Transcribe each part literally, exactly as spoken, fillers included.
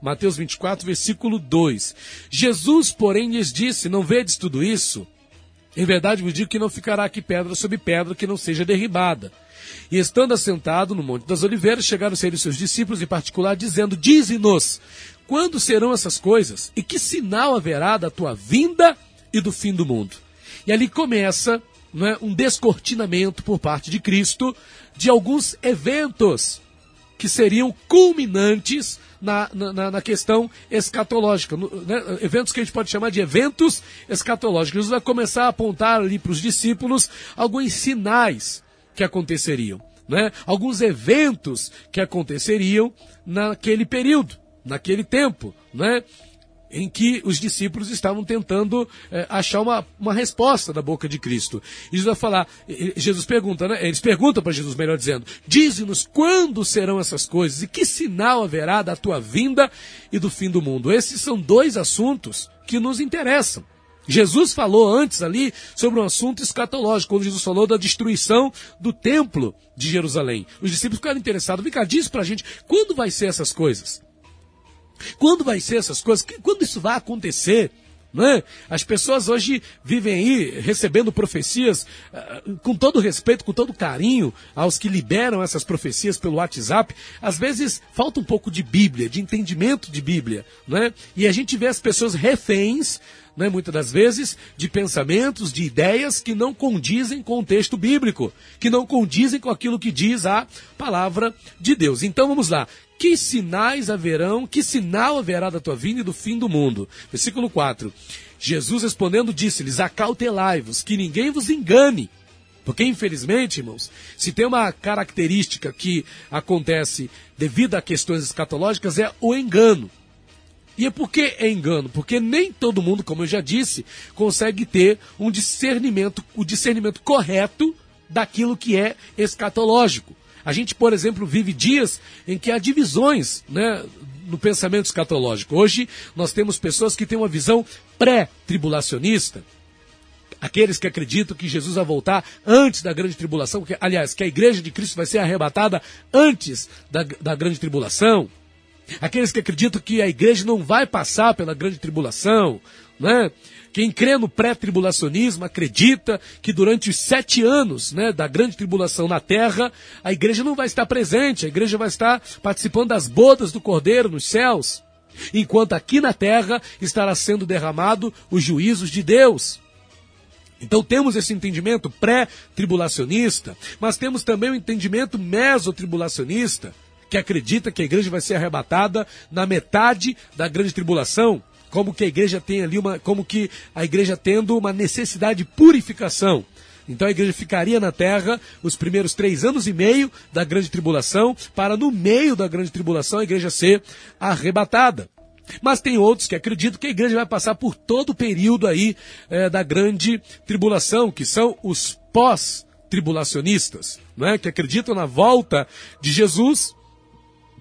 Mateus vinte e quatro, versículo dois. Jesus, porém, lhes disse: não vedes tudo isso? Em verdade vos digo que não ficará aqui pedra sobre pedra que não seja derribada. E estando assentado no Monte das Oliveiras, chegaram-se a ele seus discípulos em particular, dizendo: dize-nos, quando serão essas coisas? E que sinal haverá da tua vinda e do fim do mundo? E ali começa, não é, um descortinamento por parte de Cristo de alguns eventos que seriam culminantes na, na, na questão escatológica, né? Eventos que a gente pode chamar de eventos escatológicos. Jesus vai começar a apontar ali para os discípulos alguns sinais que aconteceriam, né? Alguns eventos que aconteceriam naquele período, naquele tempo, né? Em que os discípulos estavam tentando é, achar uma, uma resposta da boca de Cristo. E Jesus vai falar, Jesus pergunta, né? Eles perguntam para Jesus, melhor dizendo: dize-nos quando serão essas coisas e que sinal haverá da tua vinda e do fim do mundo. Esses são dois assuntos que nos interessam. Jesus falou antes ali sobre um assunto escatológico, quando Jesus falou da destruição do templo de Jerusalém. Os discípulos ficaram interessados. Vem cá, diz para a gente, quando vai ser essas coisas? Quando vai ser essas coisas? Quando isso vai acontecer? Não é? As pessoas hoje vivem aí recebendo profecias, com todo respeito, com todo carinho aos que liberam essas profecias pelo WhatsApp. Às vezes falta um pouco de Bíblia, de entendimento de Bíblia, não é? E a gente vê as pessoas reféns, né, muitas das vezes, de pensamentos, de ideias que não condizem com o texto bíblico, que não condizem com aquilo que diz a palavra de Deus. Então vamos lá. Que sinais haverão, que sinal haverá da tua vinda e do fim do mundo? Versículo quatro. Jesus respondendo disse-lhes: acautelai-vos, que ninguém vos engane. Porque, infelizmente, irmãos, se tem uma característica que acontece devido a questões escatológicas, é o engano. E é por que é engano? Porque nem todo mundo, como eu já disse, consegue ter um discernimento, o discernimento correto daquilo que é escatológico. A gente, por exemplo, vive dias em que há divisões, né, no pensamento escatológico. Hoje nós temos pessoas que têm uma visão pré-tribulacionista. Aqueles que acreditam que Jesus vai voltar antes da grande tribulação, que, aliás, que a igreja de Cristo vai ser arrebatada antes da, da grande tribulação. Aqueles que acreditam que a igreja não vai passar pela grande tribulação, né? Quem crê no pré-tribulacionismo acredita que durante os sete anos, né, da grande tribulação na terra, a igreja não vai estar presente, a igreja vai estar participando das bodas do Cordeiro nos céus, enquanto aqui na terra estará sendo derramado os juízos de Deus. Então temos esse entendimento pré-tribulacionista, mas temos também o entendimento mesotribulacionista, que acredita que a igreja vai ser arrebatada na metade da grande tribulação, como que a igreja tem ali uma, como que a igreja tendo uma necessidade de purificação. Então a igreja ficaria na terra os primeiros três anos e meio da grande tribulação, para no meio da grande tribulação a igreja ser arrebatada. Mas tem outros que acreditam que a igreja vai passar por todo o período aí é, da grande tribulação, que são os pós-tribulacionistas, né, que acreditam na volta de Jesus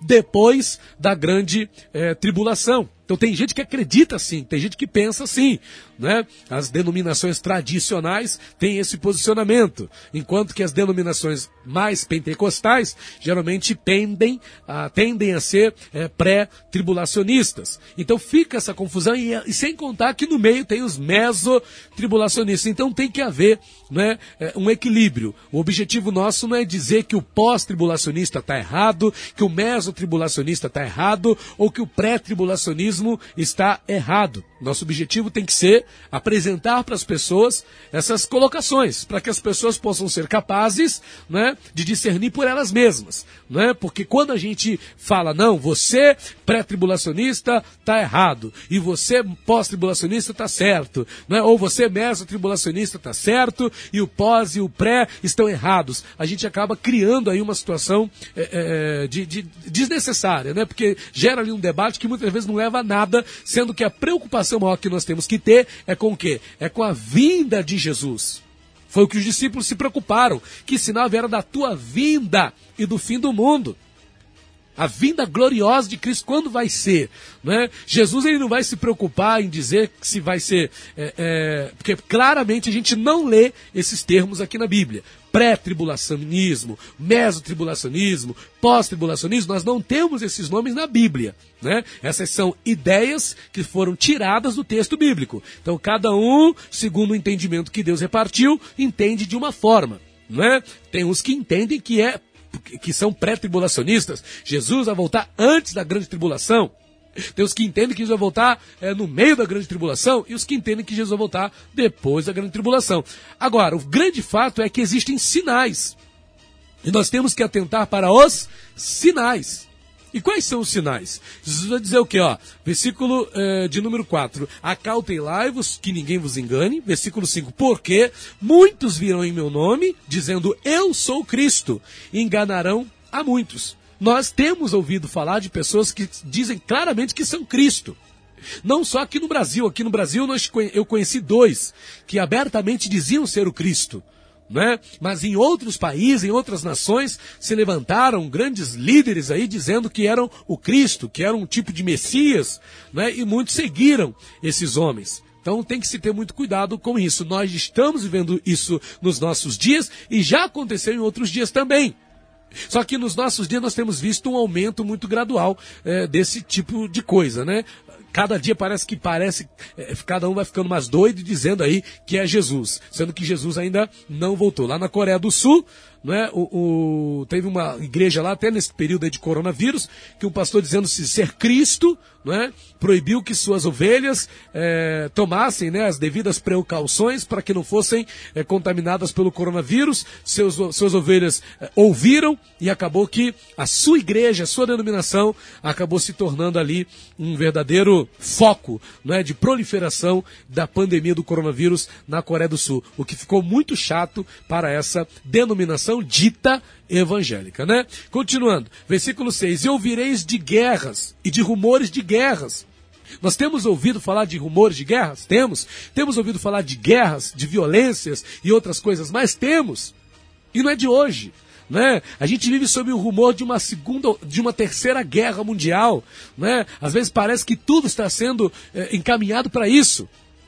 depois da grande eh, tribulação. Então tem gente que acredita assim, tem gente que pensa assim, né? As denominações tradicionais têm esse posicionamento, enquanto que as denominações mais pentecostais geralmente tendem a, tendem a ser eh, pré-tribulacionistas. Então fica essa confusão, e, e sem contar que no meio tem os mesotribulacionistas. Então tem que haver, né, um equilíbrio. O objetivo nosso não é dizer que o pós-tribulacionista está errado, que o mesotribulacionista está errado, ou que o pré-tribulacionismo está errado. Nosso objetivo tem que ser apresentar para as pessoas essas colocações, para que as pessoas possam ser capazes, né, de discernir por elas mesmas, né? Porque quando a gente fala, não, você pré-tribulacionista está errado, e você pós-tribulacionista está certo, né? Ou você mesotribulacionista está certo, e o pós e o pré estão errados. A gente acaba criando aí uma situação é, é, de, de desnecessária, né? Porque gera ali um debate que muitas vezes não leva a nada, sendo que a preocupação maior que nós temos que ter é com o quê? É com a vinda de Jesus. Foi o que os discípulos se preocuparam. Que sinal haverá da tua vinda e do fim do mundo? A vinda gloriosa de Cristo, quando vai ser? Né? Jesus, ele não vai se preocupar em dizer se vai ser... É, é, porque claramente a gente não lê esses termos aqui na Bíblia. pré-tribulacionismo, mesotribulacionismo, pós-tribulacionismo, nós não temos esses nomes na Bíblia, né? Essas são ideias que foram tiradas do texto bíblico. Então, cada um, segundo o entendimento que Deus repartiu, entende de uma forma, né? Tem uns que entendem que, é, que são pré-tribulacionistas. Jesus vai voltar antes da grande tribulação. Tem os que entendem que Jesus vai voltar é, no meio da grande tribulação, e os que entendem que Jesus vai voltar depois da grande tribulação. Agora, o grande fato é que existem sinais, e nós temos que atentar para os sinais. E quais são os sinais? Jesus vai dizer o quê? Ó, versículo é, de número quatro, acautelai-vos que ninguém vos engane. Versículo cinco, porque muitos virão em meu nome, dizendo eu sou Cristo, e enganarão a muitos. Nós temos ouvido falar de pessoas que dizem claramente que são Cristo. Não só aqui no Brasil. Aqui no Brasil nós, eu conheci dois que abertamente diziam ser o Cristo, né? Mas em outros países, em outras nações, se levantaram grandes líderes aí dizendo que eram o Cristo, que era um tipo de Messias, né? E muitos seguiram esses homens. Então tem que se ter muito cuidado com isso. Nós estamos vivendo isso nos nossos dias e já aconteceu em outros dias também. Só que nos nossos dias nós temos visto um aumento muito gradual é, desse tipo de coisa, né? Cada dia parece que parece, é, cada um vai ficando mais doido e dizendo aí que é Jesus, sendo que Jesus ainda não voltou. Lá na Coreia do Sul, né, o, o, teve uma igreja lá, até nesse período aí de coronavírus, que um pastor dizendo-se ser Cristo, né, proibiu que suas ovelhas é, tomassem, né, as devidas precauções para que não fossem é, contaminadas pelo coronavírus. Seus, suas ovelhas é, ouviram, e acabou que a sua igreja, a sua denominação, acabou se tornando ali um verdadeiro foco, né, de proliferação da pandemia do coronavírus na Coreia do Sul, o que ficou muito chato para essa denominação dita evangélica, né? Continuando, versículo seis, e ouvireis de guerras e de rumores de guerras. Nós temos ouvido falar de rumores de guerras? Temos. Temos ouvido falar de guerras, de violências e outras coisas mais? Temos. E não é de hoje, né? A gente vive sob o rumor de uma segunda, de uma terceira guerra mundial, né? Às vezes parece que tudo está sendo eh, encaminhado para isso.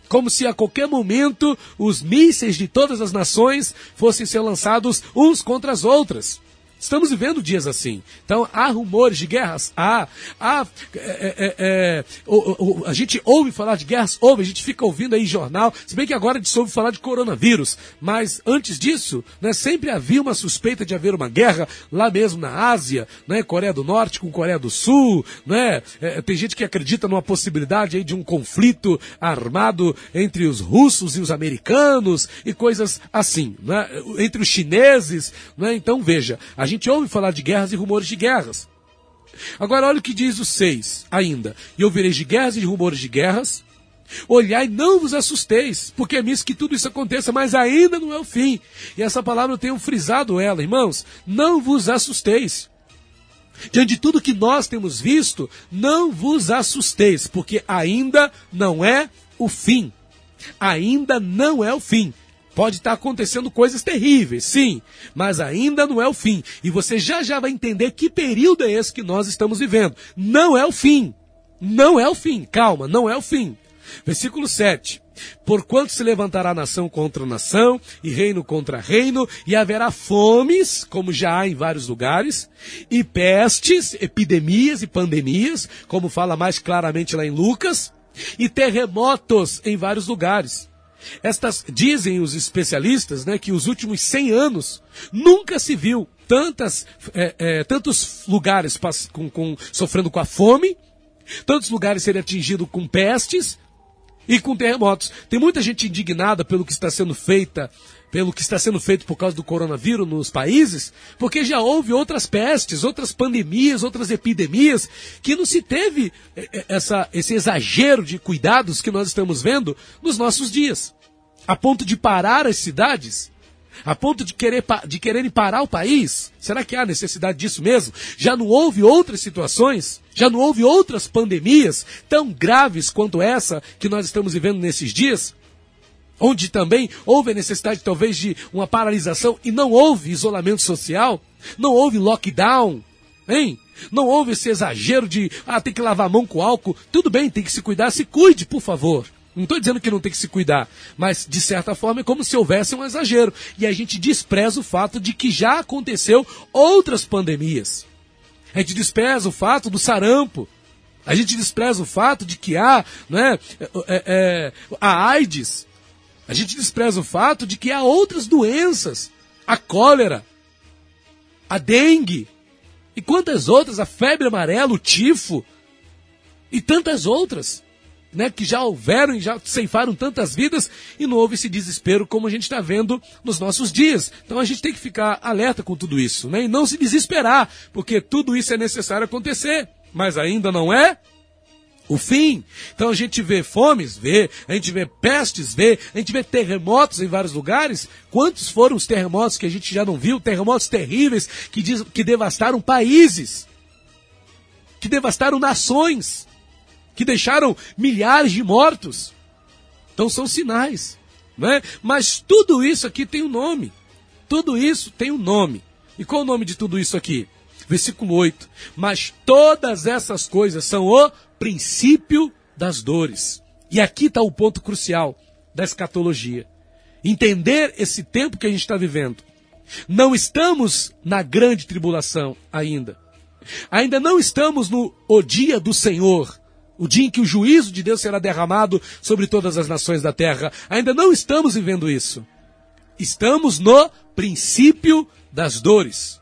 Como se a qualquer momento os mísseis de todas as nações fossem ser lançados uns contra as outras. Estamos vivendo dias assim. Então, há rumores de guerras? Há. há é, é, é, o, o, a gente ouve falar de guerras? Ouve. A gente fica ouvindo aí jornal. Se bem que agora a gente soube falar de coronavírus. Mas, antes disso, né, sempre havia uma suspeita de haver uma guerra lá mesmo na Ásia, né, Coreia do Norte com Coreia do Sul, né? É, tem gente que acredita numa possibilidade aí de um conflito armado entre os russos e os americanos e coisas assim, né? Entre os chineses, né? Então, veja, a A gente ouve falar de guerras e rumores de guerras. Agora olha o que diz o seis ainda. E ouvireis de guerras e de rumores de guerras. Olhai, não vos assusteis, porque é misto que tudo isso aconteça, mas ainda não é o fim. E essa palavra eu tenho frisado ela, irmãos. Não vos assusteis. Diante de tudo que nós temos visto, não vos assusteis, porque ainda não é o fim. Ainda não é o fim. Pode estar acontecendo coisas terríveis, sim, mas ainda não é o fim. E você já já vai entender que período é esse que nós estamos vivendo. Não é o fim. Não é o fim. Calma, não é o fim. Versículo sete. Porquanto se levantará nação contra nação, e reino contra reino, e haverá fomes, como já há em vários lugares, e pestes, epidemias e pandemias, como fala mais claramente lá em Lucas, e terremotos em vários lugares. Estas, dizem os especialistas, né, que os últimos cem anos nunca se viu tantas, é, é, tantos lugares com, com, sofrendo com a fome, tantos lugares serem atingidos com pestes e com terremotos. Tem muita gente indignada pelo que está sendo feita, pelo que está sendo feito por causa do coronavírus nos países, porque já houve outras pestes, outras pandemias, outras epidemias, que não se teve essa, esse exagero de cuidados que nós estamos vendo nos nossos dias, a ponto de parar as cidades, a ponto de, querer, de quererem parar o país. Será que há necessidade disso mesmo? Já não houve outras situações, já não houve outras pandemias tão graves quanto essa que nós estamos vivendo nesses dias? Onde também houve a necessidade talvez de uma paralisação e não houve isolamento social, não houve lockdown, hein? Não houve esse exagero de, ah, tem que lavar a mão com álcool. Tudo bem, tem que se cuidar, se cuide, por favor. Não estou dizendo que não tem que se cuidar, mas de certa forma é como se houvesse um exagero. E a gente despreza o fato de que já aconteceu outras pandemias. A gente despreza o fato do sarampo. A gente despreza o fato de que há, né, é, é, a AIDS. A gente despreza o fato de que há outras doenças. A cólera, a dengue, e quantas outras, a febre amarela, o tifo, e tantas outras, né, que já houveram e já ceifaram tantas vidas, e não houve esse desespero como a gente está vendo nos nossos dias. Então a gente tem que ficar alerta com tudo isso, né, e não se desesperar, porque tudo isso é necessário acontecer, mas ainda não é o fim. Então a gente vê fomes, vê, a gente vê pestes, vê, a gente vê terremotos em vários lugares. Quantos foram os terremotos que a gente já não viu? Terremotos terríveis que, diz, que devastaram países, que devastaram nações, que deixaram milhares de mortos. Então são sinais, né? Mas tudo isso aqui tem um nome. Tudo isso tem um nome. E qual é o nome de tudo isso aqui? Versículo oito. Mas todas essas coisas são o princípio das dores. E aqui está o ponto crucial da escatologia. Entender esse tempo que a gente está vivendo. Não estamos na grande tribulação ainda. Ainda não estamos no o dia do Senhor, o dia em que o juízo de Deus será derramado sobre todas as nações da terra. Ainda não estamos vivendo isso. Estamos no princípio das dores.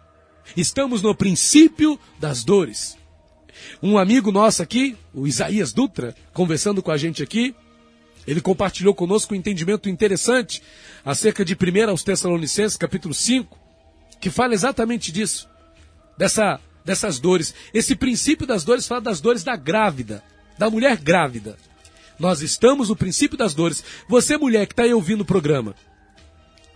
Estamos no princípio das dores. Um amigo nosso aqui, o Isaías Dutra, conversando com a gente aqui, ele compartilhou conosco um entendimento interessante acerca de primeira aos Tessalonicenses, capítulo cinco, que fala exatamente disso, dessa, dessas dores. Esse princípio das dores fala das dores da grávida, da mulher grávida. Nós estamos no princípio das dores. Você, mulher, que está aí ouvindo o programa,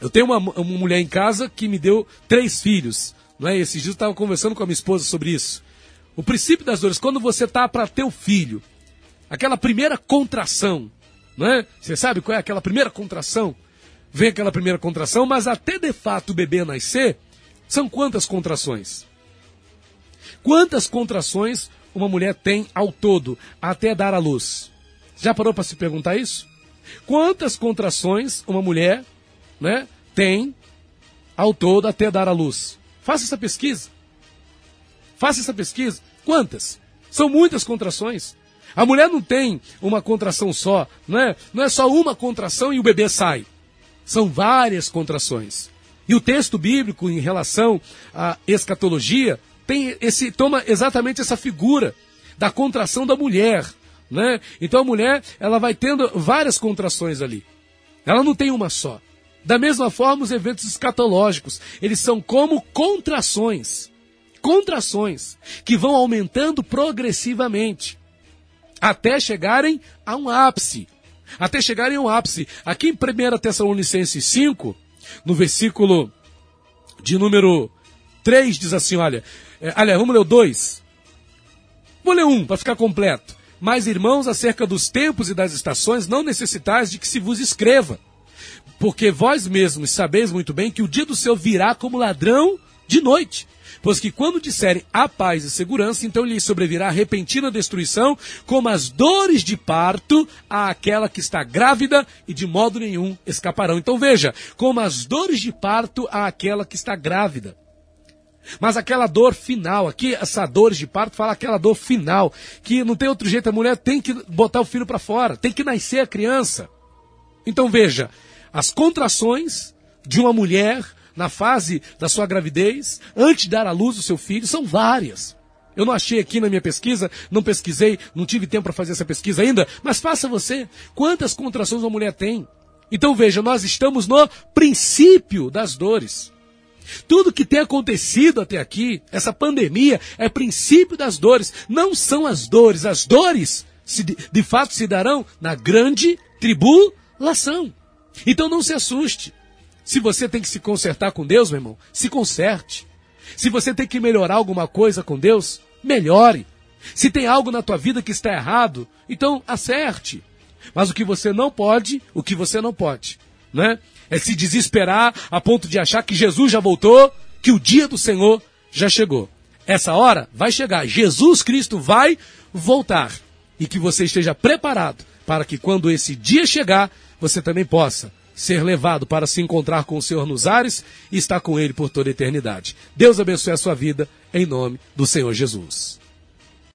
eu tenho uma, uma mulher em casa que me deu três filhos, não é? Esses dias eu estava conversando com a minha esposa sobre isso. O princípio das dores, quando você está para ter o filho, aquela primeira contração, não é? Você sabe qual é aquela primeira contração? Vem aquela primeira contração, mas até de fato o bebê nascer, são quantas contrações? Quantas contrações uma mulher tem ao todo, até dar à luz? Já parou para se perguntar isso? Quantas contrações uma mulher, né, tem ao todo até dar à luz? Faça essa pesquisa. Faça essa pesquisa. Quantas? São muitas contrações. A mulher não tem uma contração só, não é? Não é só uma contração e o bebê sai. São várias contrações. E o texto bíblico em relação à escatologia tem esse, toma exatamente essa figura da contração da mulher, né? Então a mulher, ela vai tendo várias contrações ali. Ela não tem uma só. Da mesma forma, os eventos escatológicos, eles são como contrações. Contrações que vão aumentando progressivamente até chegarem a um ápice. Até chegarem a um ápice. Aqui em primeira Tessalonicenses cinco, no versículo de número três, diz assim, olha... É, aliás, vamos ler o dois. Vou ler um, para ficar completo. Mas, irmãos, acerca dos tempos e das estações, não necessitais de que se vos escreva, porque vós mesmos sabeis muito bem que o dia do Senhor virá como ladrão de noite. Pois que quando disserem a paz e segurança, então lhes sobrevirá a repentina destruição, como as dores de parto àquela que está grávida, e de modo nenhum escaparão. Então veja, como as dores de parto àquela que está grávida. Mas aquela dor final, aqui essa dor de parto fala aquela dor final, que não tem outro jeito, a mulher tem que botar o filho para fora, tem que nascer a criança. Então veja, as contrações de uma mulher na fase da sua gravidez, antes de dar à luz o seu filho, são várias. Eu não achei aqui na minha pesquisa, não pesquisei, não tive tempo para fazer essa pesquisa ainda, mas faça você, quantas contrações uma mulher tem? Então veja, nós estamos no princípio das dores. Tudo que tem acontecido até aqui, essa pandemia, é princípio das dores. Não são as dores, as dores se, de fato se darão na grande tribulação. Então não se assuste. Se você tem que se consertar com Deus, meu irmão, se conserte. Se você tem que melhorar alguma coisa com Deus, melhore. Se tem algo na tua vida que está errado, então acerte. Mas o que você não pode, o que você não pode, né? É se desesperar a ponto de achar que Jesus já voltou, que o dia do Senhor já chegou. Essa hora vai chegar. Jesus Cristo vai voltar. E que você esteja preparado para que quando esse dia chegar, você também possa ser levado para se encontrar com o Senhor nos ares e estar com Ele por toda a eternidade. Deus abençoe a sua vida, em nome do Senhor Jesus.